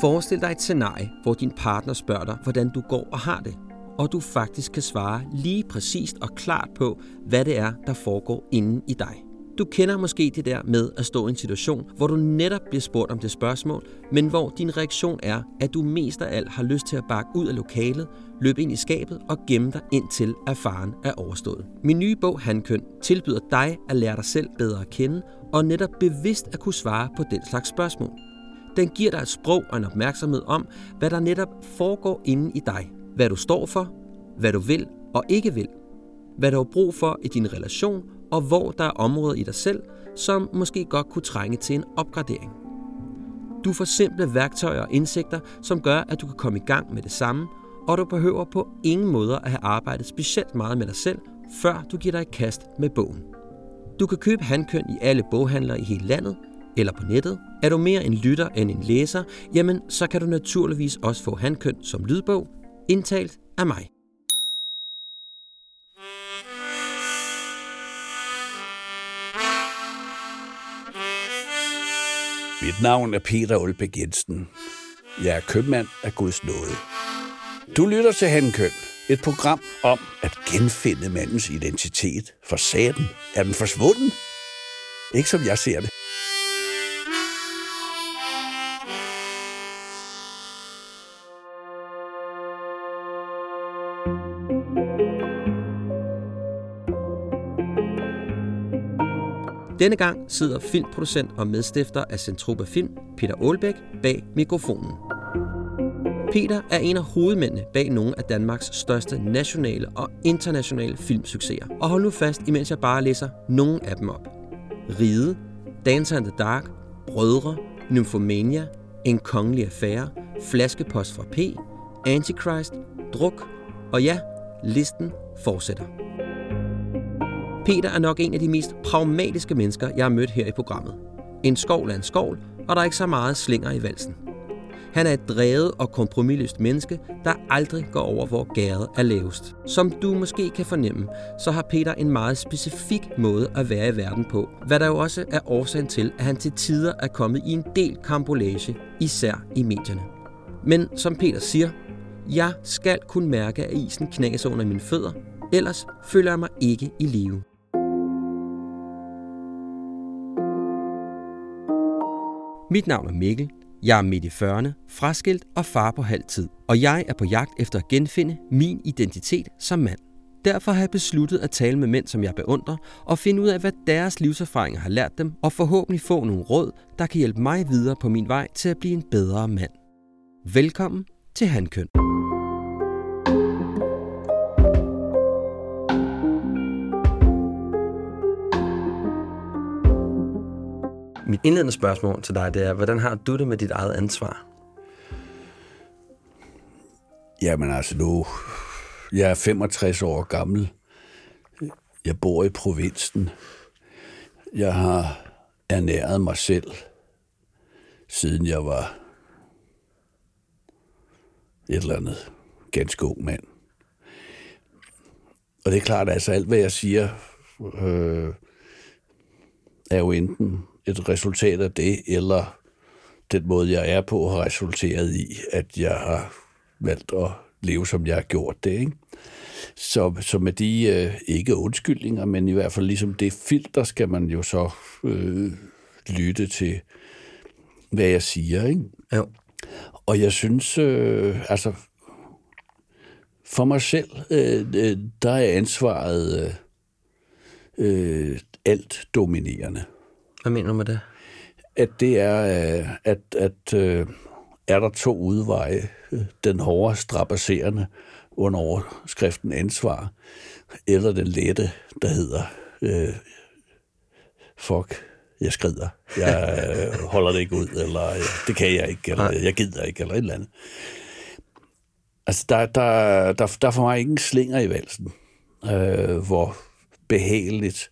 Forestil dig et scenarie, hvor din partner spørger dig, hvordan du går og har det, og du faktisk kan svare lige præcist og klart på, hvad det er, der foregår inden i dig. Du kender måske det der med at stå i en situation, hvor du netop bliver spurgt om det spørgsmål, men hvor din reaktion er, at du mest af alt har lyst til at bakke ud af lokalet, løbe ind i skabet og gemme dig indtil affæren er overstået. Min nye bog, Hankøn, tilbyder dig at lære dig selv bedre at kende og netop bevidst at kunne svare på den slags spørgsmål. Den giver dig et sprog og en opmærksomhed om, hvad der netop foregår inden i dig. Hvad du står for, hvad du vil og ikke vil. Hvad du har brug for i din relation, og hvor der er områder i dig selv, som måske godt kunne trænge til en opgradering. Du får simple værktøjer og indsigter, som gør, at du kan komme i gang med det samme, og du behøver på ingen måder at have arbejdet specielt meget med dig selv, før du giver dig et kast med bogen. Du kan købe Hankøn i alle boghandlere i hele landet, eller på nettet. Er du mere en lytter end en læser, jamen så kan du naturligvis også få Hankøn som lydbog, indtalt af mig. Mit navn er Peter Aalbæk Jensen. Jeg er købmand af Guds nåde. Du lytter til Hankøn, et program om at genfinde mandens identitet, for satan er den forsvunden. Ikke som jeg ser det. Denne gang sidder filmproducent og medstifter af Zentropa Film, Peter Aalbæk, bag mikrofonen. Peter er en af hovedmændene bag nogle af Danmarks største nationale og internationale filmsucceser. Og hold nu fast, imens jeg bare læser nogle af dem op. Ride, Dancer in the Dark, Brødre, Nymphomania, En Kongelig Affære, Flaskepost fra P, Antichrist, Druk, og ja, listen fortsætter. Peter er nok en af de mest pragmatiske mennesker, jeg har mødt her i programmet. En skovl er en skovl, og der er ikke så meget slinger i valsen. Han er et drevet og kompromisløst menneske, der aldrig går over, hvor gærdet er lavest. Som du måske kan fornemme, så har Peter en meget specifik måde at være i verden på, hvad der jo også er årsagen til, at han til tider er kommet i en del karambolage, især i medierne. Men som Peter siger, jeg skal kunne mærke, at isen knaser under mine fødder, ellers føler jeg mig ikke i live. Mit navn er Mikkel, jeg er midt i 40'erne, fraskilt og far på halv tid, og jeg er på jagt efter at genfinde min identitet som mand. Derfor har jeg besluttet at tale med mænd, som jeg beundrer, og finde ud af, hvad deres livserfaringer har lært dem, og forhåbentlig få nogle råd, der kan hjælpe mig videre på min vej til at blive en bedre mand. Velkommen til Hankøn. Mit indledende spørgsmål til dig, det er, hvordan har du det med dit eget ansvar? Jamen altså nu, jeg er 65 år gammel. Jeg bor i provinsen. Jeg har ernæret mig selv, siden jeg var et eller andet ganske ung mand. Og det er klart, altså alt hvad jeg siger, er jo enten et resultat af det, eller den måde, jeg er på, har resulteret i, at jeg har valgt at leve, som jeg har gjort det. Ikke? Så med de, ikke undskyldninger, men i hvert fald ligesom det filter, skal man jo så lytte til, hvad jeg siger. Ikke? Ja. Og jeg synes, altså for mig selv, der er ansvaret alt dominerende. Hvad mener du med det? At det er, at er der to udveje, den hårde, strapasserende under overskriften ansvar, eller den lette, der hedder fuck, jeg skrider, jeg holder det ikke ud, eller det kan jeg ikke, eller jeg gider ikke, eller et eller andet. Altså, der er for mig ingen slinger i valsen, hvor behageligt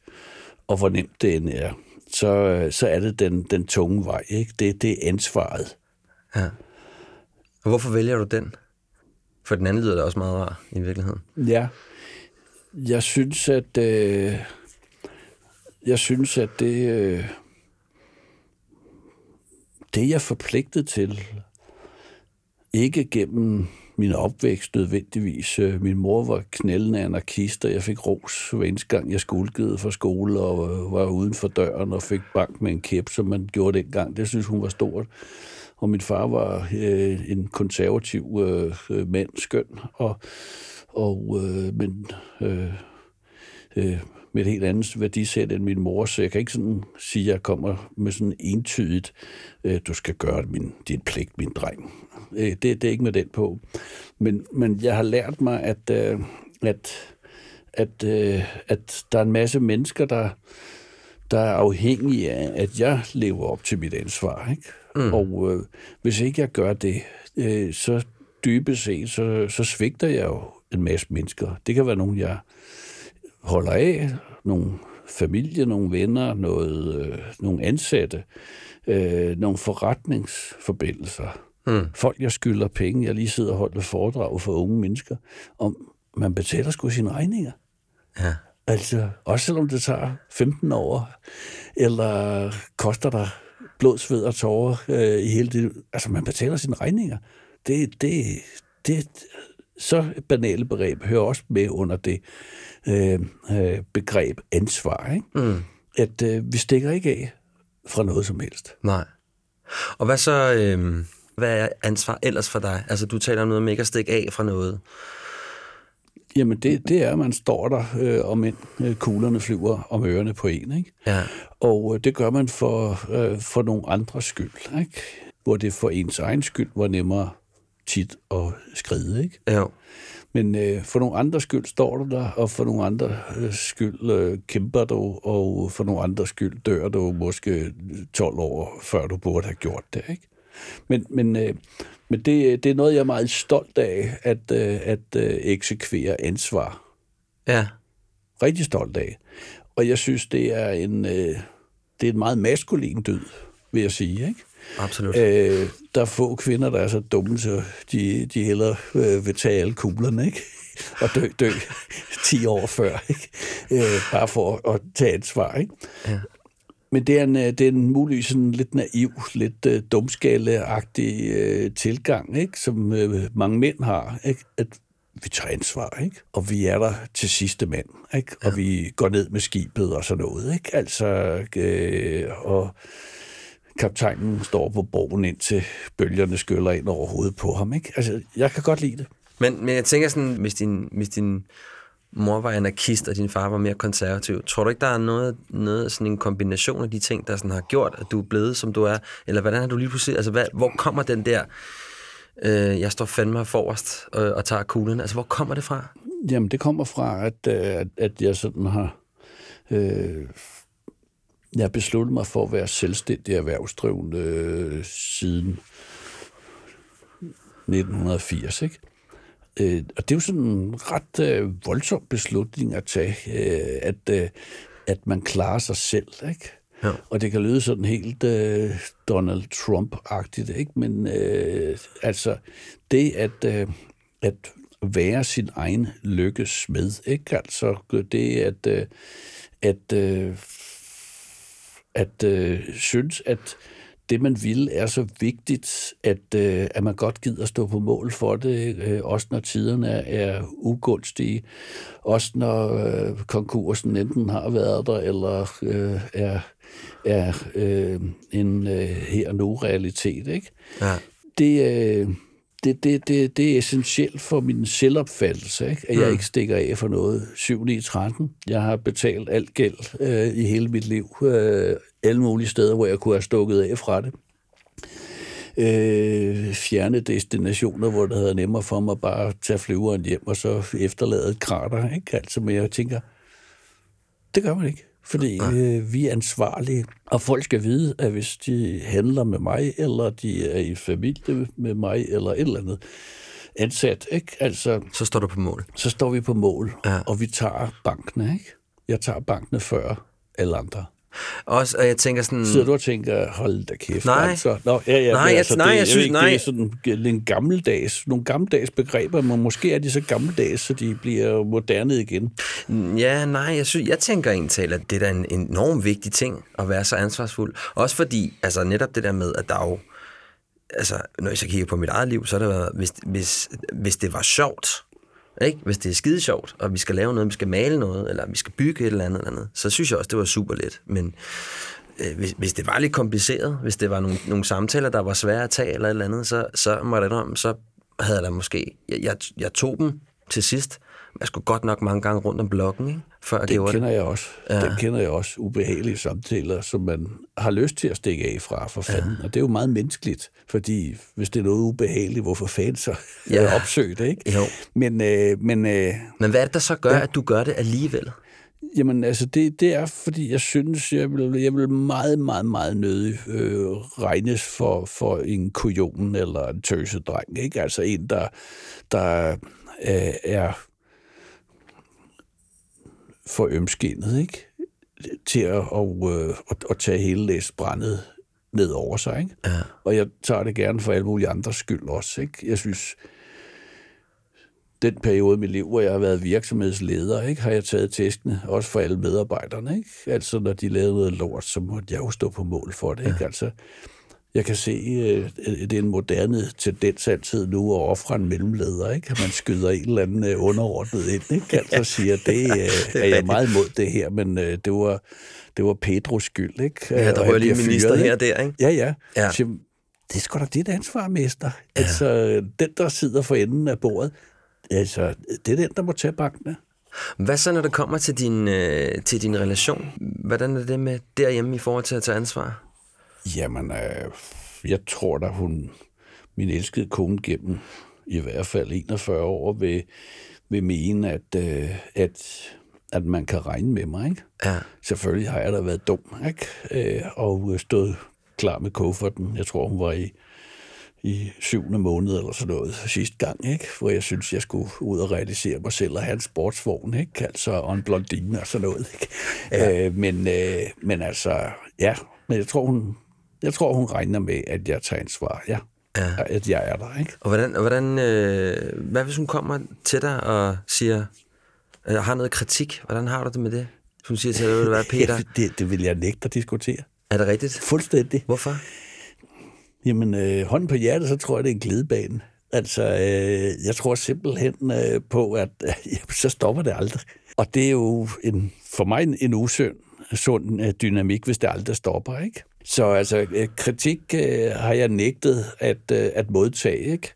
og hvor nemt det end er. Så er det den tunge vej, ikke? Det er ansvaret. Ja. Og hvorfor vælger du den? For den anden lyder det også meget rar i virkeligheden. Ja. Jeg synes, at det det jeg er forpligtet til ikke gennem min opvækst nødvendigvis. Min mor var knældende anarkist, og jeg fik ros hver eneste gang, jeg skulkede fra skole og var uden for døren og fik bank med en kæp, som man gjorde dengang. Det synes hun var stort. Og min far var en konservativ mand, skøn, men med et helt andet værdisæt end min mor, så jeg kan ikke sådan sige, at jeg kommer med sådan entydigt, du skal gøre din pligt, min dreng. Det er ikke med den på. Men jeg har lært mig, at der er en masse mennesker, der er afhængige af, at jeg lever op til mit ansvar. Ikke? Mm. Og hvis ikke jeg gør det, så dybest set, så svigter jeg jo en masse mennesker. Det kan være nogen, jeg holder af, nogle familie, nogle venner, nogle ansatte, nogle forretningsforbindelser. Mm. Folk, jeg skylder penge, jeg lige sidder og holder foredrag for unge mennesker, om man betaler sgu sine regninger. Ja. Altså, også selvom det tager 15 år, eller koster der blod, sved og tårer i hele det. Altså, man betaler sine regninger. Det så banale begreb hører også med under det begreb ansvar, ikke? Mm. At vi stikker ikke af fra noget som helst. Nej. Og hvad så? Hvad er ansvar ellers for dig? Altså, du taler om noget med ikke at stikke af fra noget. Jamen, det er, at man står der, og mænd, kuglerne flyver om ørerne på en, ikke? Ja. Og det gør man for nogle andres skyld, ikke? Hvor det for ens egen skyld var nemmere tit at skride, ikke? Ja. Men for nogle andres skyld står du der, og for nogle andres skyld kæmper du, og for nogle andres skyld dør du måske 12 år, før du burde have gjort det, ikke? Men det er noget, jeg er meget stolt af, at eksekvere ansvar. Ja. Rigtig stolt af. Og jeg synes, det er en meget maskulin dyd, vil jeg sige, ikke? Absolut. Der er få kvinder, der er så dumme, så de hellere vil tage alle kuglerne, ikke? Og dø 10 år før, ikke? Bare for at tage ansvar, ikke? Ja. Men det er en muligvis sådan lidt naiv, lidt dumskaleagtig tilgang, ikke? Som mange mænd har, ikke? At vi tager ansvar, ikke? Og vi er der til sidste mand, ikke? Og ja. Vi går ned med skibet og sådan noget, ikke? Altså, og kaptajnen står på borgen, indtil bølgerne skyller ind over hovedet på ham, ikke? Altså, jeg kan godt lide det. Men jeg tænker sådan, hvis din mor var anarkist, og din far var mere konservativ. Tror du ikke, der er noget sådan en kombination af de ting, der sådan har gjort, at du er blevet, som du er? Eller hvordan har du lige pludselig... Altså, hvor kommer den der, jeg står fandme her forrest og tager kuglen? Altså, hvor kommer det fra? Jamen, det kommer fra, at jeg sådan har... jeg besluttede mig for at være selvstændig erhvervsdrivende siden 1980, ikke? Og det er jo sådan en ret voldsom beslutning at tage, at man klarer sig selv, ikke? Ja. Og det kan lyde sådan helt Donald Trump-agtigt, ikke? Men altså det at være sin egen lykkesmed, ikke? Altså det at synes, at det, man vil, er så vigtigt, at man godt gider stå på mål for det, også når tiderne er ugunstige, også når konkursen enten har været der, eller er en her nu realitet, ikke? Ja. Det er essentielt for min selvopfattelse, ikke? At jeg ikke stikker af for noget. 7-9-13. Jeg har betalt alt gæld i hele mit liv. Alle mulige steder, hvor jeg kunne have stukket af fra det. Fjerne destinationer, hvor det havde nemmere for mig bare at tage flyveren hjem, og så efterlade et krater, ikke? Altså, men jeg tænker, det gør man ikke. Fordi vi er ansvarlige, og folk skal vide, at hvis de handler med mig, eller de er i familie med mig, eller et eller andet ansat, ikke? Altså, så står du på mål. Så står vi på mål, ja. Og vi tager bankene, ikke? Jeg tager bankene før alle andre. Også, og jeg tænker sådan... Sidder du og tænker, hold da kæft, nej. Altså. Nå, ja, nej, altså, jeg, det, nej, jeg synes, nej. Det er sådan en gammeldags, nogle gammeldags begreber, men måske er de så gammeldags, så de bliver moderne igen. Ja, nej, jeg tænker egentlig, at det er en enormt vigtig ting, at være så ansvarsfuld. Også fordi, altså netop det der med, at der jo altså, når jeg så kigger på mit eget liv, så er det, hvis det var sjovt, ikke? Hvis det er skide sjovt, og vi skal lave noget, vi skal male noget, eller vi skal bygge et eller andet, så synes jeg også, det var super let. Men hvis det var lidt kompliceret, hvis det var nogle samtaler, der var svære at tage, eller et eller andet, så må det om, så havde jeg måske... Jeg tog dem til sidst. Jeg skulle godt nok mange gange rundt om blokken, ikke? Før jeg gjorde det. Kender jeg også. Ja. Den kender jeg også. Ubehagelige samtaler, som man har lyst til at stikke af fra, for fanden. Ja. Og det er jo meget menneskeligt, fordi hvis det er noget ubehageligt, hvorfor fanden så opsøge det, ikke? Jo. Men hvad er det, der så gør, at du gør det alligevel? Jamen, altså, det er, fordi jeg synes, jeg vil meget, meget, meget nødig regnes for en kujon eller en tøsedreng, ikke? Altså en, der er for ømskindet, ikke? Til at tage hele læsbrændet ned over sig, ikke? Ja. Og jeg tager det gerne for alle mulige andres skyld også, ikke? Jeg synes... Den periode i mit liv, hvor jeg har været virksomhedsleder, ikke, har jeg taget tæskene, også for alle medarbejderne. Ikke? Altså, når de lavede noget lort, så måtte jeg jo stå på mål for det. Ikke? Ja. Altså, jeg kan se, det er en moderne tendens altid nu at ofre en mellemleder. Ikke? Man skyder en eller anden underordnet ind, ikke? Altså siger, det er jeg meget mod det her, men det var Pedros skyld. Ikke? Ja, der var lige minister her der, ikke? Ja. Så, det er sgu da dit ansvar, mester. Ja. Altså, den, der sidder for enden af bordet, altså, det er den, der må tage bankene. Hvad så, når det kommer til din relation? Hvordan er det med derhjemme i forhold til at tage ansvar? Jamen, jeg tror da, min elskede kone gennem i hvert fald 41 år vil mene, at man kan regne med mig, ikke? Ja. Selvfølgelig har jeg da været dum, ikke? Og stod klar med kufferten. Jeg tror, hun var i 7. måned eller sådan noget sidste gang, ikke? Hvor jeg synes, jeg skulle ud og realisere mig selv og have en sportsvogn, ikke? Altså, og en blondine og sådan noget, ikke? Ja. Men altså, ja. Men jeg tror, hun regner med, at jeg tager ansvar, ja. Ja. At jeg er der, ikke? Og hvad hvis hun kommer til dig og siger, jeg har noget kritik? Hvordan har du det med det? Hun siger til dig, vil det være Peter? Det vil jeg nægte at diskutere. Er det rigtigt? Fuldstændig. Hvorfor? Jamen, hånden på hjertet, så tror jeg, det er en glidebane. Altså, jeg tror simpelthen på, at så stopper det aldrig. Og det er jo for mig en usund dynamik, hvis det aldrig stopper, ikke? Så altså, kritik har jeg nægtet at modtage, ikke?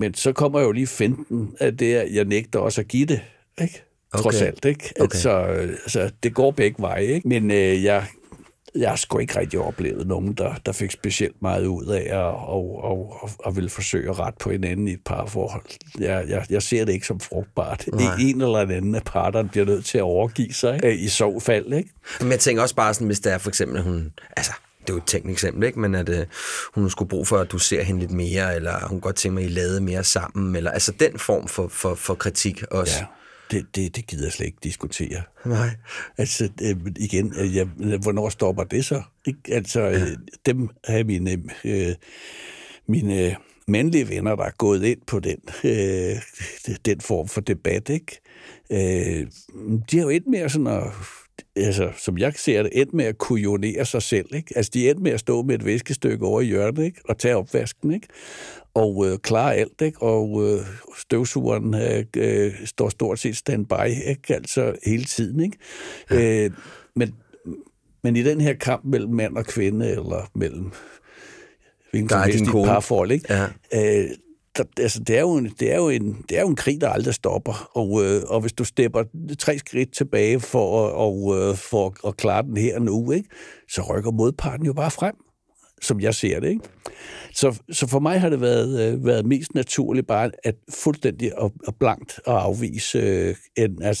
Men så kommer jo lige finten af det, jeg nægter også at give det, ikke? Okay. Trods alt, ikke? Okay. Altså, det går begge veje, ikke? Men jeg har sgu ikke rigtig oplevet nogen, der fik specielt meget ud af og ville forsøge at rette på hinanden i et parforhold. Jeg ser det ikke som frugtbart. Nej. En eller anden af parterne bliver nødt til at overgive sig, ikke? I så fald, ikke? Men jeg tænker også bare sådan, hvis det er for eksempel, hun... Altså, det er jo et tænkt eksempel, ikke? Men at hun skulle bruge for, at du ser hende lidt mere, eller hun godt tænker mig, at I lavede mere sammen, eller altså den form for kritik også. Ja. Det gider jeg slet ikke diskutere. Nej. Altså, igen, hvornår stopper det så? Altså, ja. Dem har mine mandlige venner, der er gået ind på den form for debat, ikke? De har jo endt med sådan at, altså, som jeg ser det, endt med at kujonere sig selv, ikke? Altså, de endte med at stå med et viskestykke over i hjørnet, ikke? Og tage opvasken, ikke? Og klare alt, ikke? Og støvsugeren står stort set standby, ikke? Altså hele tiden, ikke? Ja. Men i den her kamp mellem mand og kvinde, eller mellem hvilken som helst parforhold, ikke? Ja. Altså, det er jo en krig, der aldrig stopper, og hvis du stepper 3 skridt tilbage for at klare den her nu, ikke, så rykker modparten jo bare frem, som jeg ser det, ikke? Så for mig har det været mest naturligt bare at fuldstændig og blankt at afvise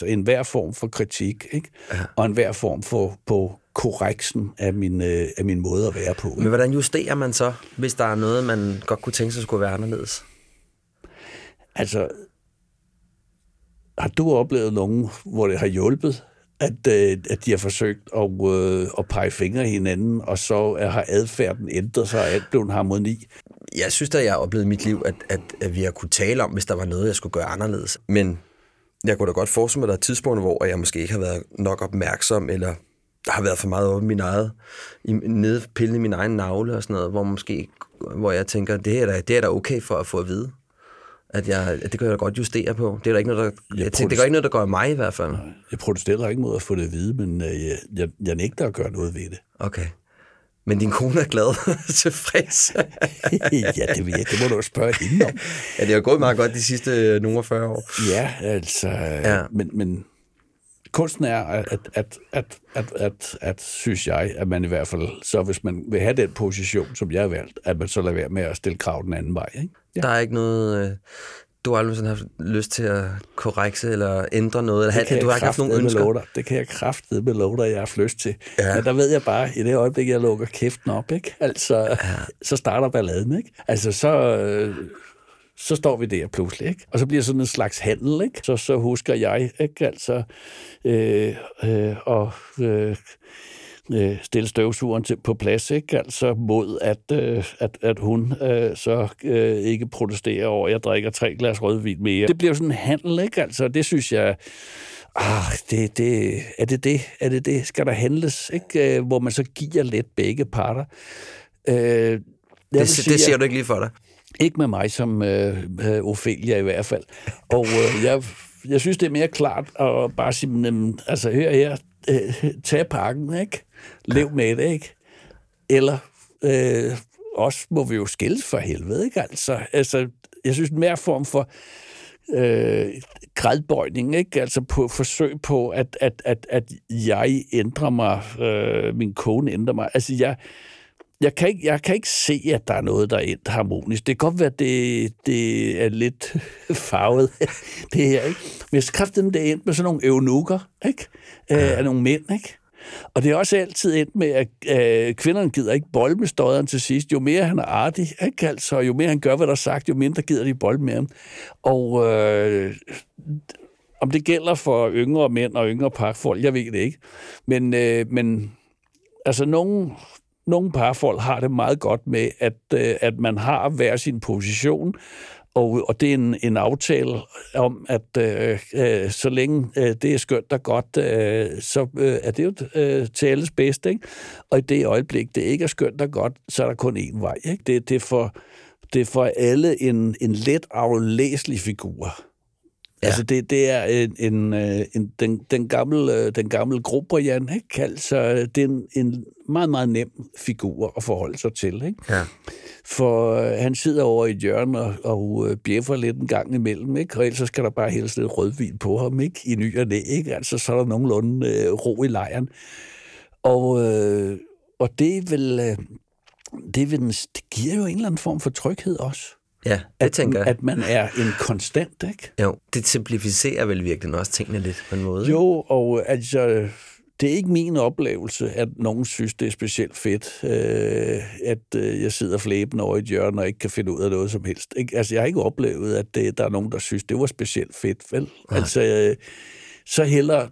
enhver form for kritik, ikke? Ja. Og enhver form for korreksen af min måde at være på. Ikke? Men hvordan justerer man så, hvis der er noget, man godt kunne tænke sig skulle være anderledes? Altså, har du oplevet nogen, hvor det har hjulpet, at de har forsøgt at pege fingre i hinanden, og så har adfærden ændret sig, og alt blev en harmoni? Jeg synes da, jeg har oplevet i mit liv, at vi har kunne tale om, hvis der var noget, jeg skulle gøre anderledes. Men jeg kunne da godt forestille mig, at der er tidspunkter, hvor jeg måske ikke har været nok opmærksom, eller der har været for meget oppe i min egen nagle og sådan noget, hvor måske hvor jeg tænker, det er da okay for at få at vide. At det kan jeg da godt justere på. Det er da ikke noget, det gør ikke noget, der gør mig i hvert fald. Nej, jeg protesterer ikke mod at få det at vide, men jeg nægter at gøre noget ved det. Okay. Men din kone er glad og tilfreds. Ja, det må du jo spørge hende om. Ja, det har gået meget godt de sidste nogle 40 år. Ja, altså... Ja. Men kunsten er, at synes jeg, at man i hvert fald, så hvis man vil have den position, som jeg har valgt, at man så lader være med at stille krav den anden vej. Ikke? Ja. Der er ikke noget... Du har aldrig sådan haft lyst til at korrekse eller ændre noget, eller du har ikke haft nogen ønsker. Det kan jeg kraftedeme love dig, jeg har haft lyst til. Ja. Men der ved jeg bare, i det øjeblik, jeg lukker kæften op, ikke? Altså, ja. Så starter balladen, ikke? Altså, så står vi der pludselig, ikke? Og så bliver sådan en slags handel, ikke? Så husker jeg, ikke? Altså, stille støvsugeren på plads, ikke? Altså mod, at hun så ikke protesterer over, at jeg drikker 3 glas rødvin mere. Det bliver jo sådan en handel, ikke? Altså, det synes jeg... Er det det? Skal der handles, ikke? Hvor man så giver lidt begge parter. Det siger du ikke lige for dig? Ikke med mig som Ophelia i hvert fald. Og jeg synes, det er mere klart at bare sige, altså hør her, tag pakken, ikke? Lev med det, ikke? Eller også må vi jo skilles for helvede, ikke? Altså jeg synes, en mere form for gradbøjning, ikke? Altså på forsøg på, at jeg ændrer mig, min kone ændrer mig. Altså, jeg kan ikke se, at der er noget, der er harmonisk. Det kan godt være, at det er lidt farvet, det her, ikke? Men jeg skal kraftedeme det endt med sådan nogle eunukker, ikke? Af nogle mænd, ikke? Og det er også altid endt med, at kvinderne gider ikke bolde med stødderen til sidst. Jo mere han er artig, ikke? Altså, jo mere han gør, hvad der er sagt, jo mindre gider de bolde med ham. Og om det gælder for yngre mænd og yngre parfolk, jeg ved det ikke. Men altså, nogle parfolk har det meget godt med, at man har hver sin position, og det er en aftale om, at så længe det er skønt og godt, så er det jo til alles bedste, ikke? Og i det øjeblik, det ikke er skønt og godt, så er der kun én vej, ikke? Det er for alle en let aflæselig figur. Ja. Altså, det er den gamle Grobrian, ikke? Altså, det er en meget, meget nem figur at forholde sig til, ikke? Ja. For han sidder over i et hjørne og bjeffer lidt en gang imellem, ikke? Og ellers så skal der bare hældes lidt rødvin på ham, ikke? I ny og næ, ikke? Altså, så er der nogenlunde ro i lejren. Og det giver jo en eller anden form for tryghed også. Ja, tænker jeg. At man er en konstant, ikke? Jo, det simplificerer vel virkelig også tingene lidt på en måde. Jo, og altså, det er ikke min oplevelse, at nogen synes, det er specielt fedt, at jeg sidder flæbende over i et hjørne og ikke kan finde ud af noget som helst. Ikke? Altså, jeg har ikke oplevet, at der er nogen, der synes, det var specielt fedt, vel? Ja. Altså,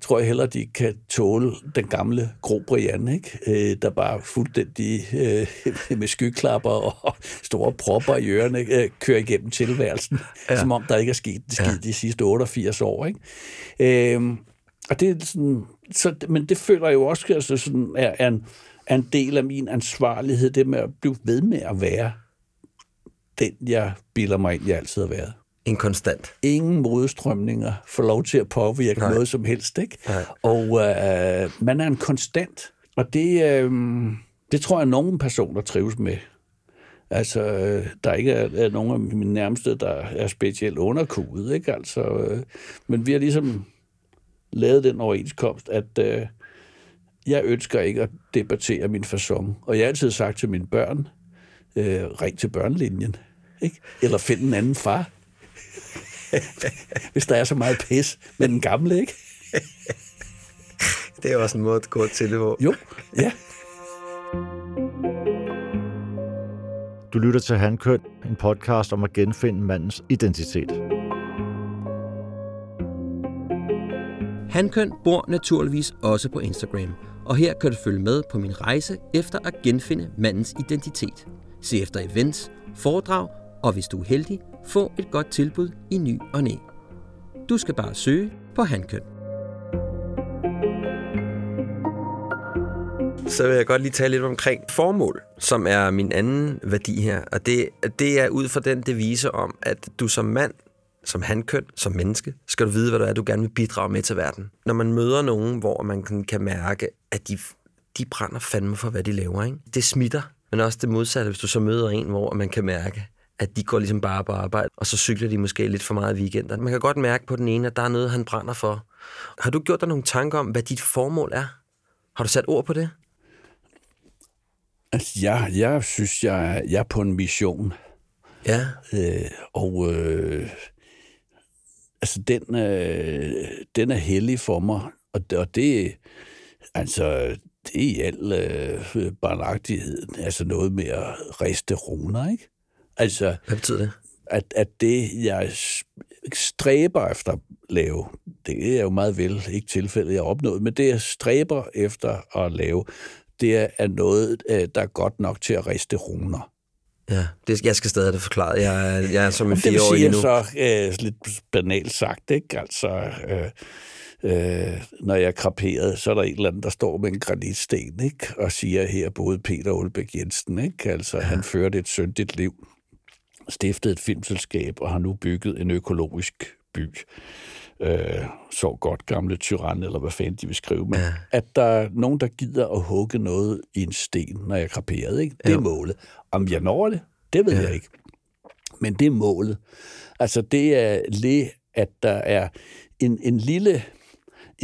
tror jeg hellere, de kan tåle den gamle Grobrian, ikke? Der bare fuldstændig med skyklapper og store propper i ørerne kører igennem tilværelsen, ja. Som om der ikke er sket skid de sidste 88 år, ikke? Og det er sådan, men det føler jeg jo også, altså sådan, er en del af min ansvarlighed, det med at blive ved med at være den, jeg bilder mig ind, jeg altid har været. En konstant. Ingen modstrømninger får lov til at påvirke noget som helst, ikke? Nej. Og man er en konstant, og det tror jeg, nogle personer trives med. Altså, der ikke er nogen af mine nærmeste, der er specielt underkuget, ikke? Altså, men vi har ligesom lavet den overenskomst, at jeg ønsker ikke at debattere min facon. Og jeg har altid sagt til mine børn, ring til børnelinjen, ikke? Eller find en anden far. Hvis der er så meget pis med den gamle, ikke? Det er også en måde at gå til det på. Jo, ja. Du lytter til Hankøn, en podcast om at genfinde mandens identitet. Hankøn bor naturligvis også på Instagram, og her kan du følge med på min rejse efter at genfinde mandens identitet. Se efter events, foredrag, og hvis du er heldig, få et godt tilbud i ny og næ. Du skal bare søge på Hankøn. så vil jeg godt lige tale lidt omkring formål, som er min anden værdi her. Og det er ud fra den devise om, at du som mand, som hankøn, som menneske, skal du vide, hvad det er, du gerne vil bidrage med til verden. Når man møder nogen, hvor man kan mærke, at de brænder fandme for, hvad de laver, ikke? Det smitter, men også det modsatte, hvis du så møder en, hvor man kan mærke, at de går ligesom bare på arbejde, og så cykler de måske lidt for meget i weekenden. Man kan godt mærke på den ene, at der er noget, han brænder for. Har du gjort dig nogle tanker om, hvad dit formål er? Har du sat ord på det? Altså, jeg synes, jeg er på en mission. Ja. Altså, den er hellig for mig, og det, altså, det er i al barnagtighed, altså noget med at riste runer, ikke? Altså, hvad betyder det? At det, jeg stræber efter at lave, det er jo meget vel ikke tilfældet, jeg har opnået, men det, jeg stræber efter at lave, det er noget, der er godt nok til at riste runer. Ja, jeg skal stadig have det forklaret. Jeg er som en 4-årig endnu. Det vil sige, så lidt banalt sagt, ikke? Altså, når jeg er kraperet, så er der en eller anden, der står med en granitsten, ikke? Og siger, her boede Peter Aalbæk Jensen, ikke? Altså, ja. Han førte et syndigt liv, stiftede et filmselskab og har nu bygget en økologisk by. Så godt gamle tyran, eller hvad fanden de vil skrive med, ja. At der er nogen, der gider at hugge noget i en sten, når jeg er kraperet, ikke? Det er målet. Om jeg når det ved jeg ikke. Men det er målet. Altså, det er lige, at der er en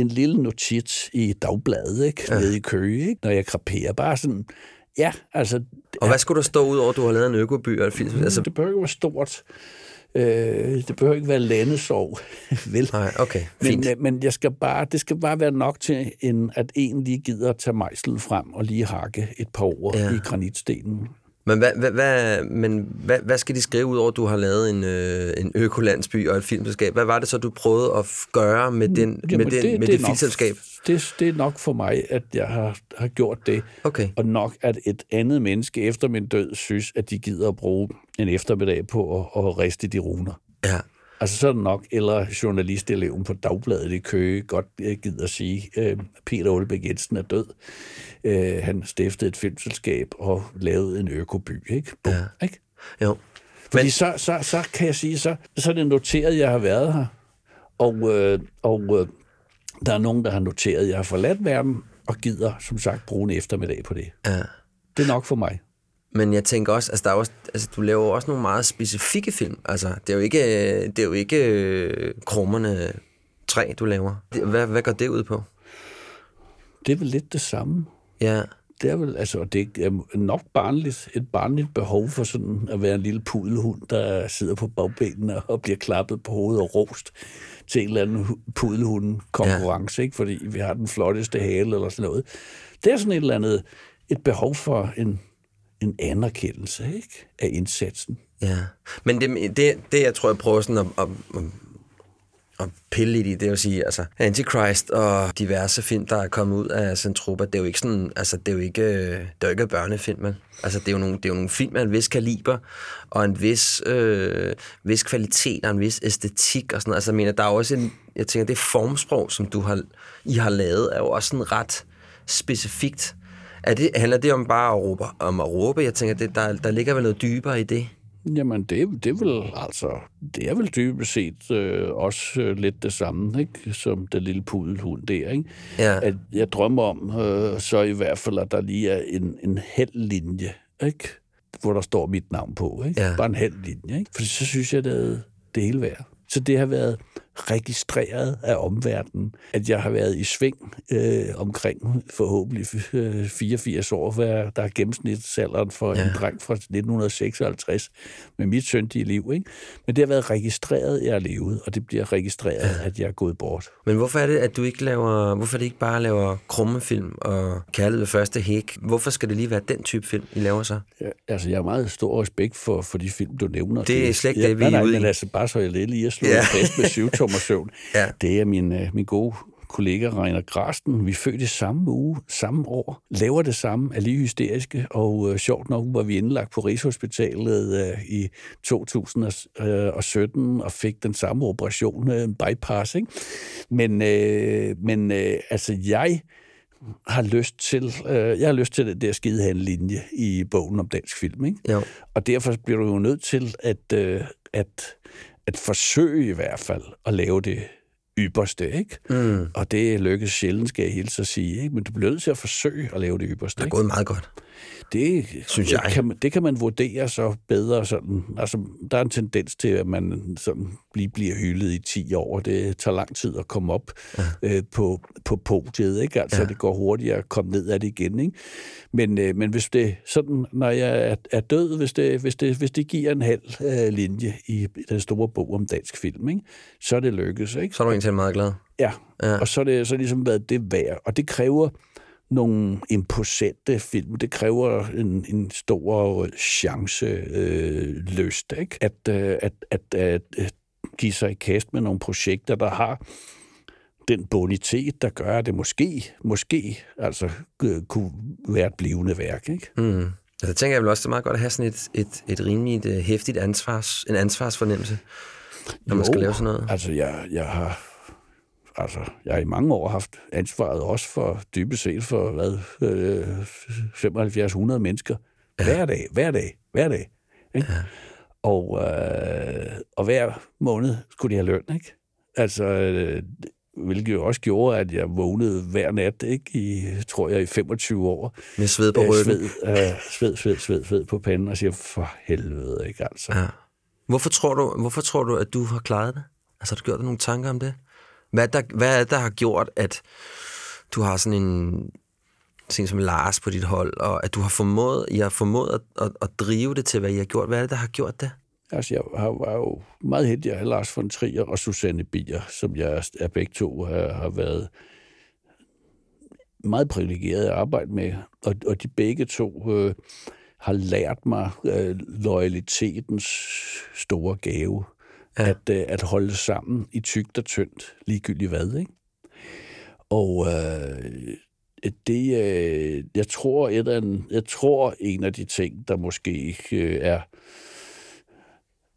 lille notits i dagbladet, ikke? Ja. Nede i Køge, ikke? Når jeg kraperer. Bare sådan, ja, altså... Og hvad skulle der stå ud over, du har lavet en økoby? Altså... Det behøver ikke være stort. Det behøver ikke være landesorg, vel? Nej, okay, fint. Men det skal bare være nok til, at en lige gider at tage mejslet frem og lige hakke et par ord i granitstenen. Men hvad skal de skrive ud over, at du har lavet en økolandsby og et filmselskab? Hvad var det så, du prøvede at gøre med det filmselskab? Det er nok for mig, at jeg har gjort det. Okay. Og nok, at et andet menneske efter min død synes, at de gider at bruge en eftermiddag på at riste de runer. Ja. Altså så er det nok, eller journalisteleven på Dagbladet i Køge godt gider at sige, Peter Aalbæk Jensen er død. Han stiftede et filmselskab og lavede en økoby, ikke? Boom, ja. Ikke? Jo. Fordi så kan jeg sige, så er det noteret, jeg har været her, og der er nogen, der har noteret, jeg har forladt verden, og gider, som sagt, bruge en eftermiddag på det. Ja. Det er nok for mig. Men jeg tænker også, altså, du laver også nogle meget specifikke film. Altså, det er jo ikke krummerne 3, du laver. Hvad går det ud på? Det er vel lidt det samme. Ja. Det er vel, altså, det er nok et barnligt behov for sådan at være en lille pudelhund, der sidder på bagbenene og bliver klappet på hovedet og rost til en eller anden pudelhund-konkurrence, ikke? Fordi vi har den flotteste hale eller sådan noget. Det er sådan et behov for en anerkendelse, ikke? Af indsatsen. Ja, men det jeg tror, jeg prøver sådan at pille i det er at sige, altså Antichrist og diverse film, der er kommet ud af Zentropa, det er jo ikke sådan, altså det er jo ikke børnefilm, men. Altså det er jo nogle film af en vis kaliber og en vis kvalitet og en vis æstetik og sådan noget. Altså jeg mener, der er også jeg tænker, det formsprog, som I har lavet, er jo også sådan ret specifikt. Handler det om bare at råbe? Jeg tænker, der ligger vel noget dybere i det? Jamen, det er vel dybest set også lidt det samme, ikke? Som den lille pudelhund der, ikke? Ja. At jeg drømmer om, så i hvert fald, at der lige er en halvlinje, ikke? Hvor der står mit navn på, ikke? Ja. Bare en halvlinje, ikke? For så synes jeg, det er det hele værd. Så det har været registreret af omverdenen, at jeg har været i sving omkring forhåbentlig 84 år, der er gennemsnitsalderen for en dreng fra 1956 med mit syndige liv, ikke? Men det har været registreret, at jeg har levet, og det bliver registreret, at jeg er gået bort. Men hvorfor er det, at du ikke laver, hvorfor det ikke bare laver krummefilm og Kærlighed ved første hæk? Hvorfor skal det lige være den type film, I laver så? Ja, altså, jeg har meget stor respekt for de film, du nævner. Det er slet ikke det, vi er ude i. Altså, bare så jeg lidt lige at slå fast med 7 tommer. Ja. Det er min gode kollega Reiner Grasten. Vi fødte samme uge, samme år, laver det samme, er lige hysteriske, og sjovt nok var vi indlagt på Rigshospitalet i 2017 og fik den samme operation, en bypass, ikke? Men altså, jeg har lyst til, jeg har lyst til den der skidehandlinje i bogen om dansk film, ikke? Jo. Og derfor bliver du jo nødt til at forsøge i hvert fald at lave det ypperste, ikke? Mm. Og det lykkes sjældent, skal jeg hilse at sige, ikke? Men du bliver nødt til at forsøge at lave det ypperste. Det er gået meget godt. Det synes jeg. Det kan man vurdere så bedre sådan. Altså, der er en tendens til, at man sådan bliver hyldet i 10 år. Det tager lang tid at komme op på podiet, ikke? Altså, det går hurtigt at komme ned af det igen, ikke? Men hvis det sådan, når jeg er død, hvis det giver en halv linje i den store bog om dansk film, ikke? Så er det lykkes, ikke? Så er du egentlig meget glad. Ja. Og så er det ligesom været det værd. Og det kræver nogle imposante film. Det kræver en stor chance lyst, ikke? At give sig i kast med nogle projekter, der har den bonitet, der gør, at det måske altså kunne være et blivende værk, ikke? Mm. Altså, tænker jeg vel også, det er meget godt at have sådan et rimeligt hæftigt ansvarsfornemmelse, når man skal lave sådan noget. Altså, jeg har i mange år haft ansvaret også for, dybest set for, 75-100 mennesker. Hver dag. Ikke? Ja. Og hver måned skulle de have løn, ikke? Altså, hvilket jo også gjorde, at jeg vågnede hver nat, ikke? I 25 år. Med sved på ryggen. Sved på panden og siger, for helvede, ikke? Altså. Ja. Hvorfor tror du, at du har klaret det? Altså, har du gjort dig nogle tanker om det? Hvad der har gjort, at du har sådan en ting som Lars på dit hold, og at du har formået at drive det til, hvad I har gjort? Hvad er det, der har gjort det? Altså, jeg var jo meget heldig at have Lars von Trier og Susanne Bier, som jeg er begge to har været meget privilegeret at arbejde med. Og de begge to har lært mig loyalitetens store gave. Ja. At holde sammen i tykt og tyndt, ligegyldigt hvad, ikke? Og jeg tror en af de ting, der måske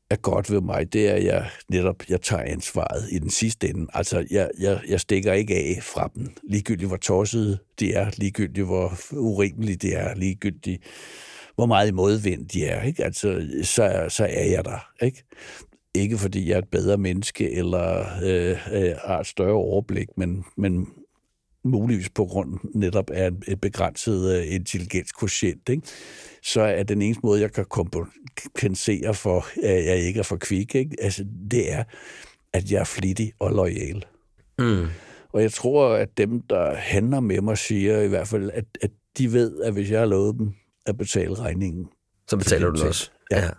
er godt ved mig, det er, at jeg tager ansvaret i den sidste ende. Altså, jeg stikker ikke af fra dem. Ligegyldigt hvor tossede de er, ligegyldigt hvor urimelige de er, ligegyldigt hvor meget i modvind de er, ikke? Altså, så er jeg der, ikke? Ikke fordi jeg er et bedre menneske eller har et større overblik, men muligvis på grund netop af et begrænset intelligenskvotient, ikke? Så er den eneste måde, jeg kan kompensere for, at jeg ikke er for kvik, ikke? Altså, det er, at jeg er flittig og loyal. Mm. Og jeg tror, at dem, der handler med mig, siger i hvert fald, at de ved, at hvis jeg har lovet dem at betale regningen, så betaler du det også. Ja.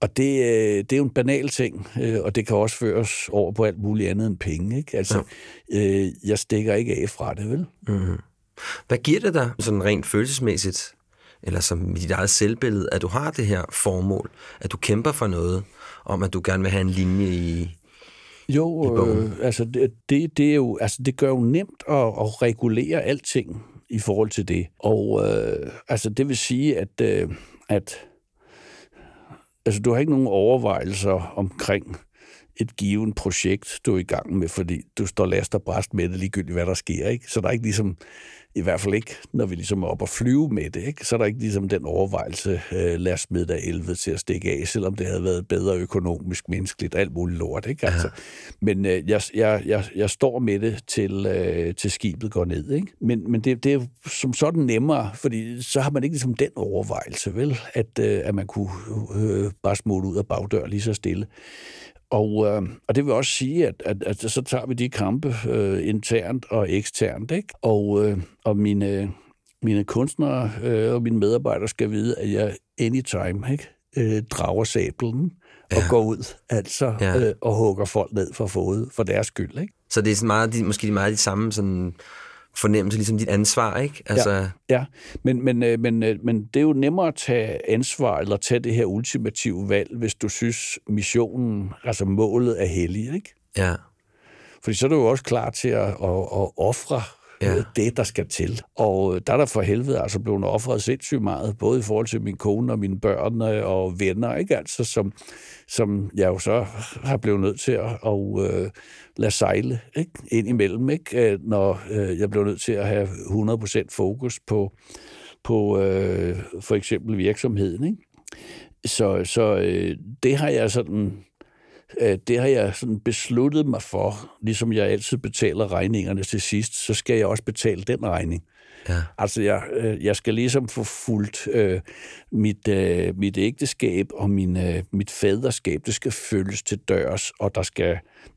Og det er jo en banal ting, og det kan også føres over på alt muligt andet end penge, ikke? Altså, jeg stikker ikke af fra det, vel? Mm-hmm. Hvad giver det dig sådan rent følelsesmæssigt, eller som i dit eget selvbillede, at du har det her formål, at du kæmper for noget, om at du gerne vil have en linje i... Jo, altså det er jo, altså det gør jo nemt at regulere alting i forhold til det. Og altså det vil sige, at altså, du har ikke nogen overvejelser omkring et givet projekt, du er i gang med, fordi du står last og bræst med det, ligegyldigt hvad der sker, ikke? Så der er ikke ligesom, i hvert fald ikke, når vi ligesom er oppe og flyve med det, ikke? Så er der ikke ligesom den overvejelse, lad os smide dig 11 til at stikke af, selvom det havde været bedre økonomisk, menneskeligt, alt muligt lort, ikke? Altså, men jeg står med det til skibet går ned, ikke? Men det er som sådan nemmere, fordi så har man ikke ligesom den overvejelse, vel? At man kunne bare smutte ud af bagdør lige så stille. Og det vil også sige, at så tager vi de kampe internt og eksternt, ikke? Og mine kunstnere og mine medarbejdere skal vide, at jeg anytime, ikke? Drager sablen og går ud og hugger folk ned for fået for deres skyld, ikke? Så det er sådan meget, måske meget de samme sådan fornemmelse, ligesom dit ansvar, ikke? Altså... Ja. Men det er jo nemmere at tage ansvar, eller tage det her ultimative valg, hvis du synes missionen, altså målet er hellig, ikke? Ja. Fordi så er du jo også klar til at ofre Ja. Det, der skal til. Og der er der for helvede altså blevet offret sindssygt meget, både i forhold til min kone og mine børn og venner, ikke? Altså, som jeg jo så har blevet nødt til at lade sejle, ikke? Ind imellem, ikke? Når jeg blev nødt til at have 100% fokus på for eksempel virksomheden, ikke? Så det har jeg sådan besluttet mig for, ligesom jeg altid betaler regningerne til sidst, så skal jeg også betale den regning. Ja. Altså, jeg skal ligesom få fulgt mit ægteskab og mit faderskab. Det skal følges til dørs, og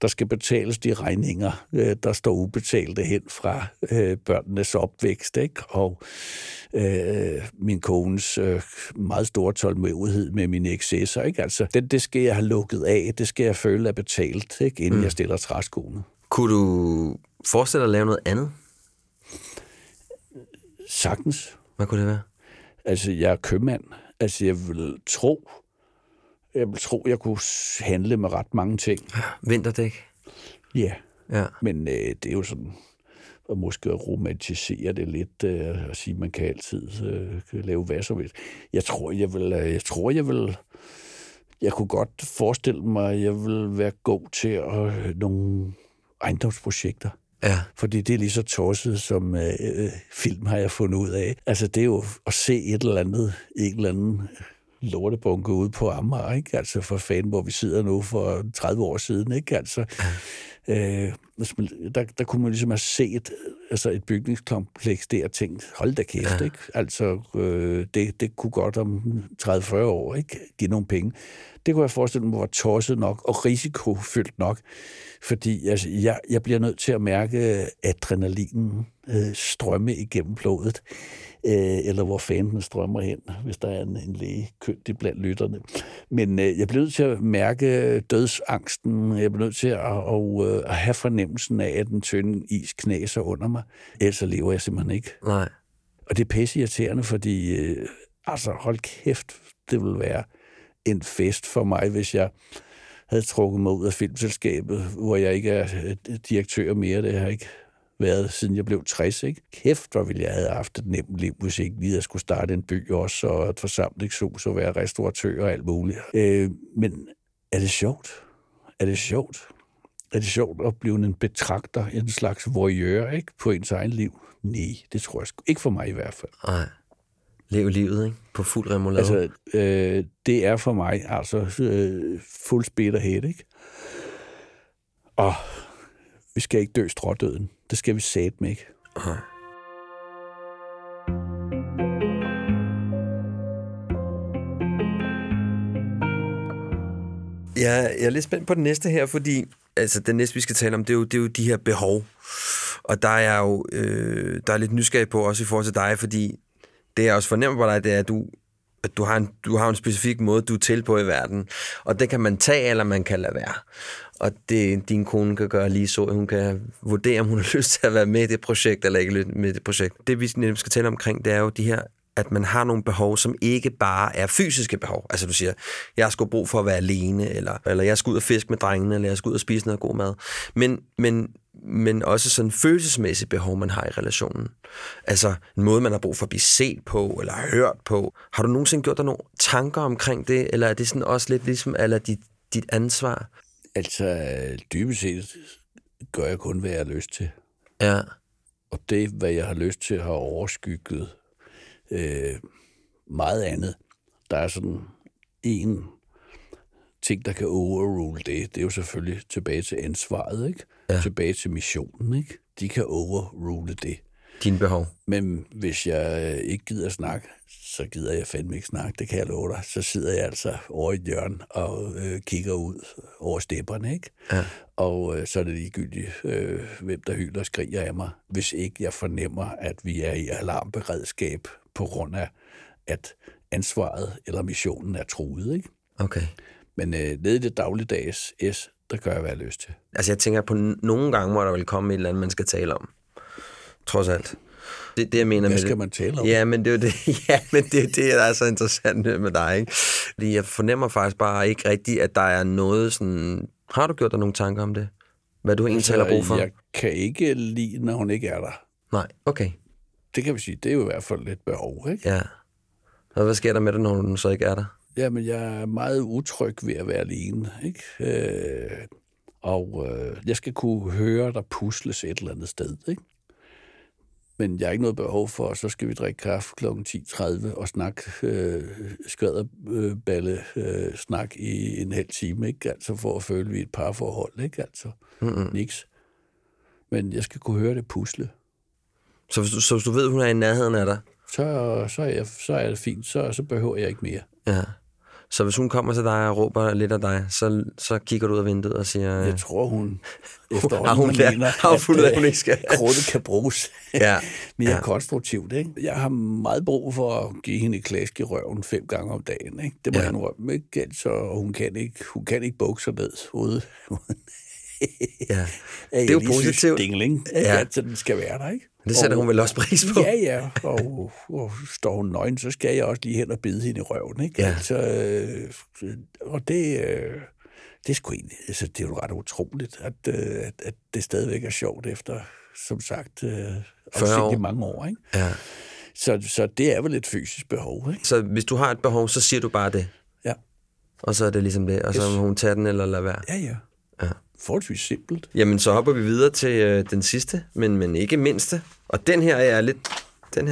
der skal betales de regninger, der står ubetalte hen fra børnenes opvækst, ikke? Og min kones meget store tålmodighed med mine ekscesser, ikke? Altså, det skal jeg have lukket af, det skal jeg føle er betalt, ikke? Inden jeg stiller træskoene. Kunne du forestille dig at lave noget andet? Sagtens. Hvad kunne det være? Altså, jeg er købmand. Altså, jeg vil tro, jeg kunne handle med ret mange ting. Vinterdæk? Ja. Ja. Men det er jo sådan, at måske romantisere det lidt, og sige, at man kan altid lave hvad som helst. Jeg kunne godt forestille mig, at jeg vil være god til nogle ejendomsprojekter. Ja. Fordi det er lige så tosset, som film har jeg fundet ud af. Altså, det er jo at se en eller anden lortebunke ude på Amager, ikke? Altså, for fanden, hvor vi sidder nu for 30 år siden, ikke? Altså, der kunne man ligesom have set altså et bygningskompleks der og tænkt, hold da kæft, ja. Ikke? Altså, det kunne godt om 30-40 år, ikke? Give nogle penge. Det kunne jeg forestille mig var tosset nok og risikofyldt nok, fordi altså, jeg bliver nødt til at mærke adrenalinen strømme igennem blodet, eller hvor fanden strømmer hen, hvis der er en læge køndig blandt lytterne. Men jeg bliver nødt til at mærke dødsangsten, jeg bliver nødt til at have fornemmelsen af, at den tynde is knæser under mig, ellers lever jeg simpelthen ikke. Nej. Og det er pisse irriterende, fordi altså hold kæft, det ville være en fest for mig, hvis jeg havde trukket mig ud af filmselskabet, hvor jeg ikke er direktør mere. Det har jeg ikke været, siden jeg blev 60, ikke? Kæft, hvor ville jeg have haft et nemt liv, hvis ikke lige jeg skulle starte en by også, og et forsamlingshus, og være restauratør og alt muligt. Men er det sjovt? Er det sjovt at blive en betragter, en slags voyeur, ikke? På ens egen liv? Nej, det tror jeg sgu. Ikke for mig i hvert fald. Nej. Lev livet, ikke? På fuld remoulade. Altså, det er for mig, altså, fuld spæt og hæt, ikke? Og vi skal ikke dø strådøden. Det skal vi satme ikke. Aha. Jeg er lidt spændt på den næste her, fordi altså, den næste, vi skal tale om, det er jo de her behov. Og der er jo lidt nysgerrig på, også i forhold til dig, fordi det, jeg også fornemmer på dig, det er, at du har en specifik måde, du er til på i verden. Og det kan man tage, eller man kan lade være. Og det, din kone kan gøre lige så, at hun kan vurdere, om hun har lyst til at være med i det projekt, eller ikke med i det projekt. Det, vi skal tale omkring, det er jo de her, at man har nogle behov, som ikke bare er fysiske behov. Altså du siger, jeg skal brug for at være alene, eller jeg skal ud og fiske med drengene, eller jeg skal ud og spise noget god mad. Men også sådan følelsesmæssigt behov, man har i relationen. Altså en måde, man har brug for at blive set på, eller hørt på. Har du nogensinde gjort dig nogle tanker omkring det, eller er det sådan også lidt ligesom, eller dit ansvar? Altså dybest set gør jeg kun, hvad jeg har lyst til. Ja. Og det, hvad jeg har lyst til, har overskygget meget andet. Der er sådan en ting, der kan overrule det. Det er jo selvfølgelig tilbage til ansvaret, ikke? Ja. Tilbage til missionen, ikke? De kan overrule det. Dine behov. Men hvis jeg ikke gider snakke, så gider jeg fandme ikke snakke. Det kan jeg love dig. Så sidder jeg altså over i et hjørne og kigger ud over stepperne, ikke? Ja. Og så er det ligegyldigt, hvem der hylder og skriger af mig, hvis ikke jeg fornemmer, at vi er i alarmberedskab på grund af, at ansvaret eller missionen er truet, ikke? Okay. Men nede i det dagligdags der gør jeg, hvad jeg har lyst til. Altså jeg tænker på nogle gange, hvor der vil komme et eller andet, man skal tale om. Trods alt. Det jeg mener, hvad skal man tale om? Ja, men det er det. Ja, men det er det, der er så interessant med dig, ikke? Fordi jeg fornemmer faktisk bare ikke rigtigt, at der er noget sådan. Har du gjort dig nogle tanker om det? Hvad du egentlig har brug for? Jeg kan ikke lide, når hun ikke er der. Nej, okay. Det kan vi sige, det er jo i hvert fald lidt behov, ikke? Ja. Og hvad sker der med det, når den så ikke er der? Jamen, jeg er meget utryg ved at være alene, ikke? Jeg skal kunne høre, der pusles et eller andet sted, ikke? Men jeg har ikke noget behov for, så skal vi drikke kaffe kl. 10.30 og snakke skrædderballe-snak i en halv time, ikke? Altså for at føle, vi et parforhold, ikke? Altså, niks. Men jeg skal kunne høre det pusle. Så hvis du ved, hun er i nærheden af dig? Så er det fint, så behøver jeg ikke mere. Ja. Så hvis hun kommer til dig og råber lidt af dig, så kigger du ud af vinduet og siger... Jeg tror, hun efterhånden mener, at krudtet kan bruges mere konstruktivt. Ikke? Jeg har meget brug for at give hende et klask i røven 5 gange om dagen. Ikke? Det må jeg rømme, ikke? Så hun kan ikke bukke sig ned ude. Det er jo positivt. Så den skal være der, ikke? Det sætter hun vel også pris på. Ja, og står hun nøgen, så skal jeg også lige hen og bide hende i røven, ikke? Ja. Altså, og det er sgu egentlig, altså, det er jo ret utroligt, at det stadigvæk er sjovt efter, som sagt, 40 år. I mange år, ikke? Ja. Så det er vel et fysisk behov, ikke? Så hvis du har et behov, så siger du bare det? Ja. Og så er det ligesom det, og så må hun tage den eller lade være? Ja. Ja. Forholdsvis simpelt. Jamen, så hopper vi videre til den sidste, men ikke mindste. Og den her er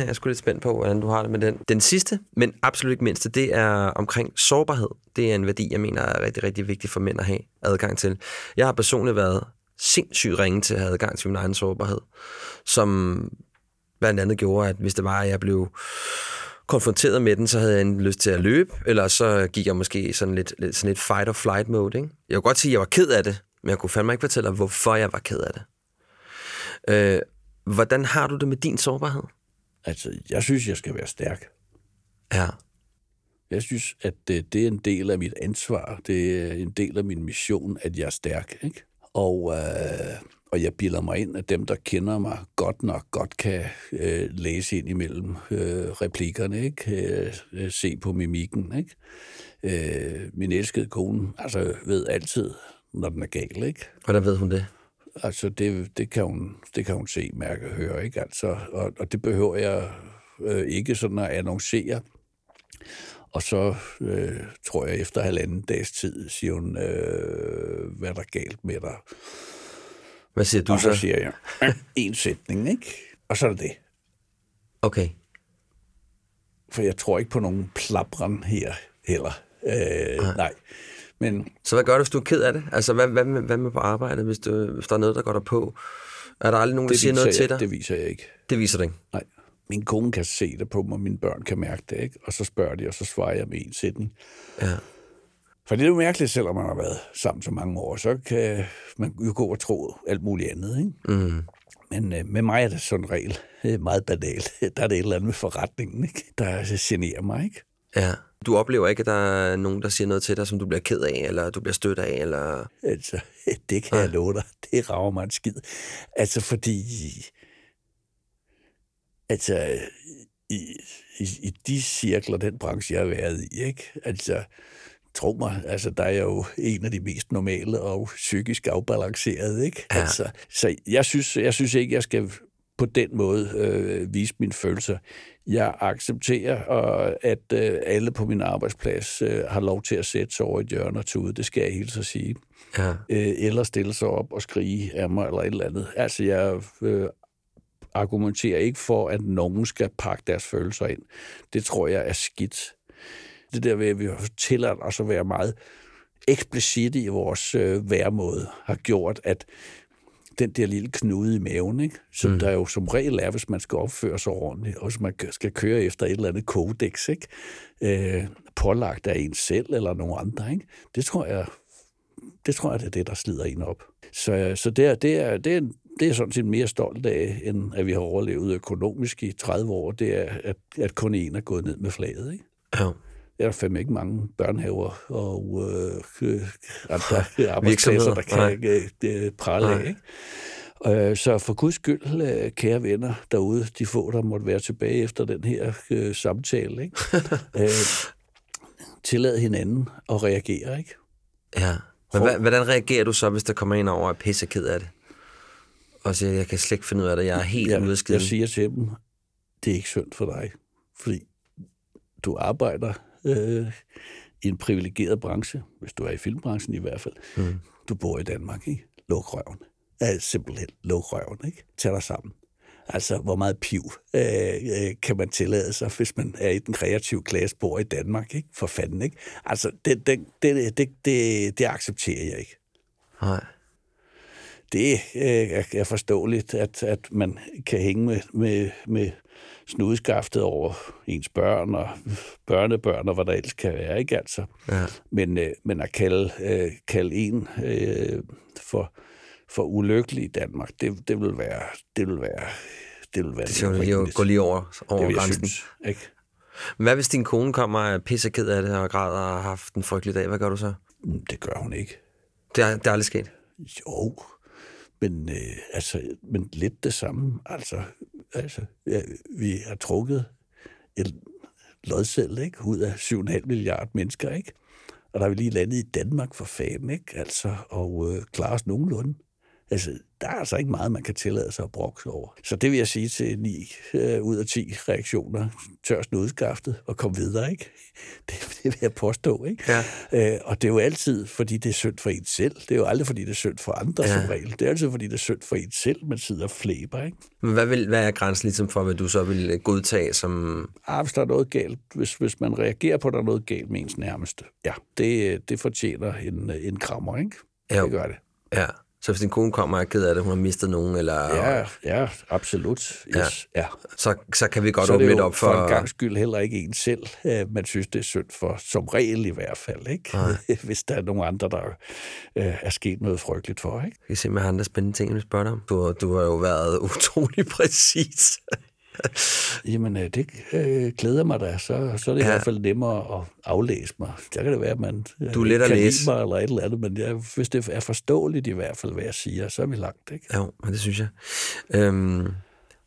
jeg sgu lidt spændt på, hvordan du har det med den. Den sidste, men absolut ikke mindste, det er omkring sårbarhed. Det er en værdi, jeg mener er rigtig, rigtig vigtig for mænd at have adgang til. Jeg har personligt været sindssygt ringe til at have adgang til min egen sårbarhed, som blandt andet gjorde, at hvis det var, at jeg blev konfronteret med den, så havde jeg en lyst til at løbe, eller så gik jeg måske sådan lidt fight or flight mode, ikke? Jeg kunne godt sige, at jeg var ked af det, men jeg kunne fandme ikke fortælle, hvorfor jeg var ked af det. Hvordan har du det med din sårbarhed? Altså, jeg synes, jeg skal være stærk. Ja. Jeg synes, at det er en del af mit ansvar, det er en del af min mission, at jeg er stærk, ikke? Og jeg bilder mig ind, at dem, der kender mig godt nok, godt kan læse ind imellem replikkerne, ikke? Se på mimikken, ikke? Min elskede kone ved altid, når den er gal, ikke? Hvordan ved hun det? Altså, det kan hun se, mærke og høre, ikke? Altså, og det behøver jeg ikke sådan at annoncere. Og så tror jeg, efter 1,5 dags tid, siger hun, hvad er der galt med dig? Hvad siger du så? Og så siger jeg, en sætning, ikke? Og så er det. Okay. For jeg tror ikke på nogen plapren her heller. Nej. Men, så hvad gør du, hvis du er ked af det? Altså, hvad med på arbejdet, hvis der er noget, der går der på? Er der aldrig nogen, der siger noget til dig? Det viser jeg ikke. Det viser det ikke? Nej. Min kone kan se det på mig, mine børn kan mærke det, ikke? Og så spørger de, og så svarer jeg med en sætning. Ja. For det er jo mærkeligt, selvom man har været sammen så mange år, så kan man jo gå og tro alt muligt andet, ikke? Mm. Men med mig er det sådan en regel meget banalt. Der er det et eller andet med forretningen, ikke? Der generer mig, ikke? Ja. Du oplever ikke, at der er nogen, der siger noget til dig, som du bliver ked af, eller du bliver stødt af, eller... Altså, det kan jeg love dig. Det rager mig en skid. Altså, fordi... Altså, i de cirkler, den branche, jeg har været i, ikke? Altså... Tro mig, altså, der er jeg jo en af de mest normale og psykisk afbalancerede, ikke? Ja. Altså, så jeg synes ikke, jeg skal på den måde vise mine følelser. Jeg accepterer, at alle på min arbejdsplads har lov til at sætte sig over et hjørne og tude. Det skal jeg hilse at sige. Ja. Eller stille sig op og skrige af mig eller et eller andet. Altså, jeg argumenterer ikke for, at nogen skal pakke deres følelser ind. Det tror jeg er skidt. Det der ved, at vi har tilladt os at være meget eksplicit i vores væremåde, har gjort, at den der lille knude i maven, ikke? Som der jo som regel er, hvis man skal opføre sig ordentligt, og hvis man skal køre efter et eller andet kodex, ikke? Pålagt af en selv eller nogen andre, ikke? Det tror jeg, det er det, der slider en op. Så det er sådan set mere stolt af, end at vi har overlevet økonomisk i 30 år, det er, at kun en er gået ned med flaget, ikke? Ja. Der er fandme ikke mange børnehaver og andre arbejdspladser, der kan prale af, ikke? Så for guds skyld, kære venner derude, de få, der måtte være tilbage efter den her samtale, ikke? Tillad hinanden at reagere, ikke? Ja. Men hvordan reagerer du så, hvis der kommer en over og er pisseked af det? Og siger, jeg kan slet ikke finde ud af det, jeg er helt udskiden. Jeg siger til dem, det er ikke synd for dig, fordi du arbejder i en privilegeret branche, hvis du er i filmbranchen i hvert fald. Mm. Du bor i Danmark, ikke? Luk røven. Simpelthen, luk røven, ikke? Tag dig sammen. Altså, hvor meget piv kan man tillade sig, hvis man er i den kreative klasse, bor i Danmark, ikke? For fanden, ikke? Altså, det accepterer jeg ikke. Nej. Det er forståeligt, at man kan hænge med snudskaftet over ens børn og børnebørn og hvad der ellers kan være, ikke altså? Ja. Men at kalde en for ulykkelig i Danmark, det vil være... Det vil gå lige over grænsen. Synes, ikke? Hvad hvis din kone kommer pisseked af det og græder og har haft en frygtelig dag? Hvad gør du så? Det gør hun ikke. Det er aldrig sket? Jo... Men lidt det samme. Altså, vi har trukket et lodseddel, ikke, ud af 7,5 milliarder mennesker, ikke? Og der er vi lige landet i Danmark for fanden, ikke? Altså, og klarer os nogenlunde. Altså, der er altså ikke meget, man kan tillade sig at brokse over. Så det vil jeg sige til 9 ud af 10 reaktioner. Tørst nødskaftet og kom videre, ikke? Det vil jeg påstå, ikke? Ja. Og det er jo altid, fordi det er synd for en selv. Det er jo aldrig, fordi det er synd for andre, ja, som regel. Det er altid, fordi det er synd for en selv, man sidder og flæber, ikke? Men hvad er grænsen ligesom for, hvad du så vil godtage som... hvis der er noget galt, hvis man reagerer på, der er noget galt med ens nærmeste. Ja, det fortjener en krammer, ikke? Jo. Det gør det. Ja. Så hvis din kone kommer og er ked af det, hun har mistet nogen, eller... Ja, absolut. Yes. Ja. Så kan vi godt åbne lidt op for... Så er det jo for en gangs skyld heller ikke en selv, man synes, det er synd for, som regel i hvert fald, ikke? Hvis der er nogen andre, der er sket noget frygteligt for, ikke? Vi kan se med andre spændende ting, vi spørger om. Du har jo været utrolig præcis. Jamen, det glæder mig da. Så er det i hvert fald nemmere at aflæse mig. Der kan det være, at man du er let at kan læse mig eller et eller andet, men hvis det er forståeligt i hvert fald, hvad jeg siger, så er vi langt, ikke? Jo, men det synes jeg.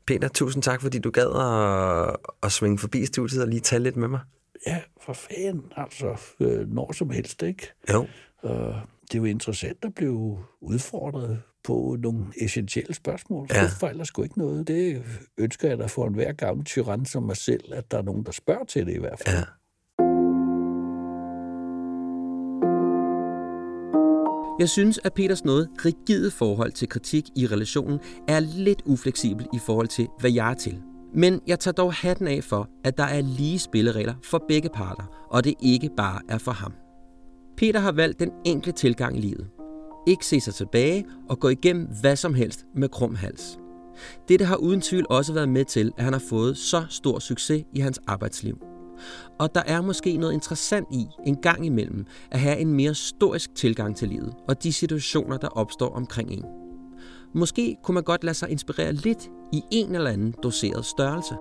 Peter, tusind tak, fordi du gad at svinge forbi studiet og lige tale lidt med mig. Ja, for fanden, altså. Når som helst, ikke? Jo. Det er jo interessant at blive udfordret på nogle essentielle spørgsmål. Ja. Det fejler sgu ikke noget. Det ønsker jeg da for enhver gammel tyran som mig selv, at der er nogen, der spørger til det i hvert fald. Ja. Jeg synes, at Peters noget rigide forhold til kritik i relationen er lidt ufleksibel i forhold til, hvad jeg er til. Men jeg tager dog hatten af for, at der er lige spilleregler for begge parter, og det ikke bare er for ham. Peter har valgt den enkle tilgang i livet. Ikke se sig tilbage og gå igennem hvad som helst med krum hals. Dette har uden tvivl også været med til, at han har fået så stor succes i hans arbejdsliv. Og der er måske noget interessant i en gang imellem at have en mere stoisk tilgang til livet og de situationer, der opstår omkring en. Måske kunne man godt lade sig inspirere lidt i en eller anden doseret størrelse.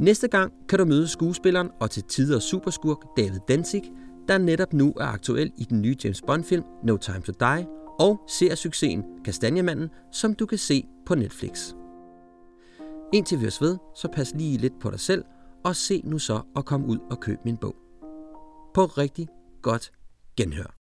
Næste gang kan du møde skuespilleren og til tider superskurk David Danzig, der netop nu er aktuel i den nye James Bond-film No Time to Die, og ser succesen Kastanjemanden, som du kan se på Netflix. Indtil vi høres ved, så pas lige lidt på dig selv, og se nu så at komme ud og købe min bog. På rigtig godt genhør.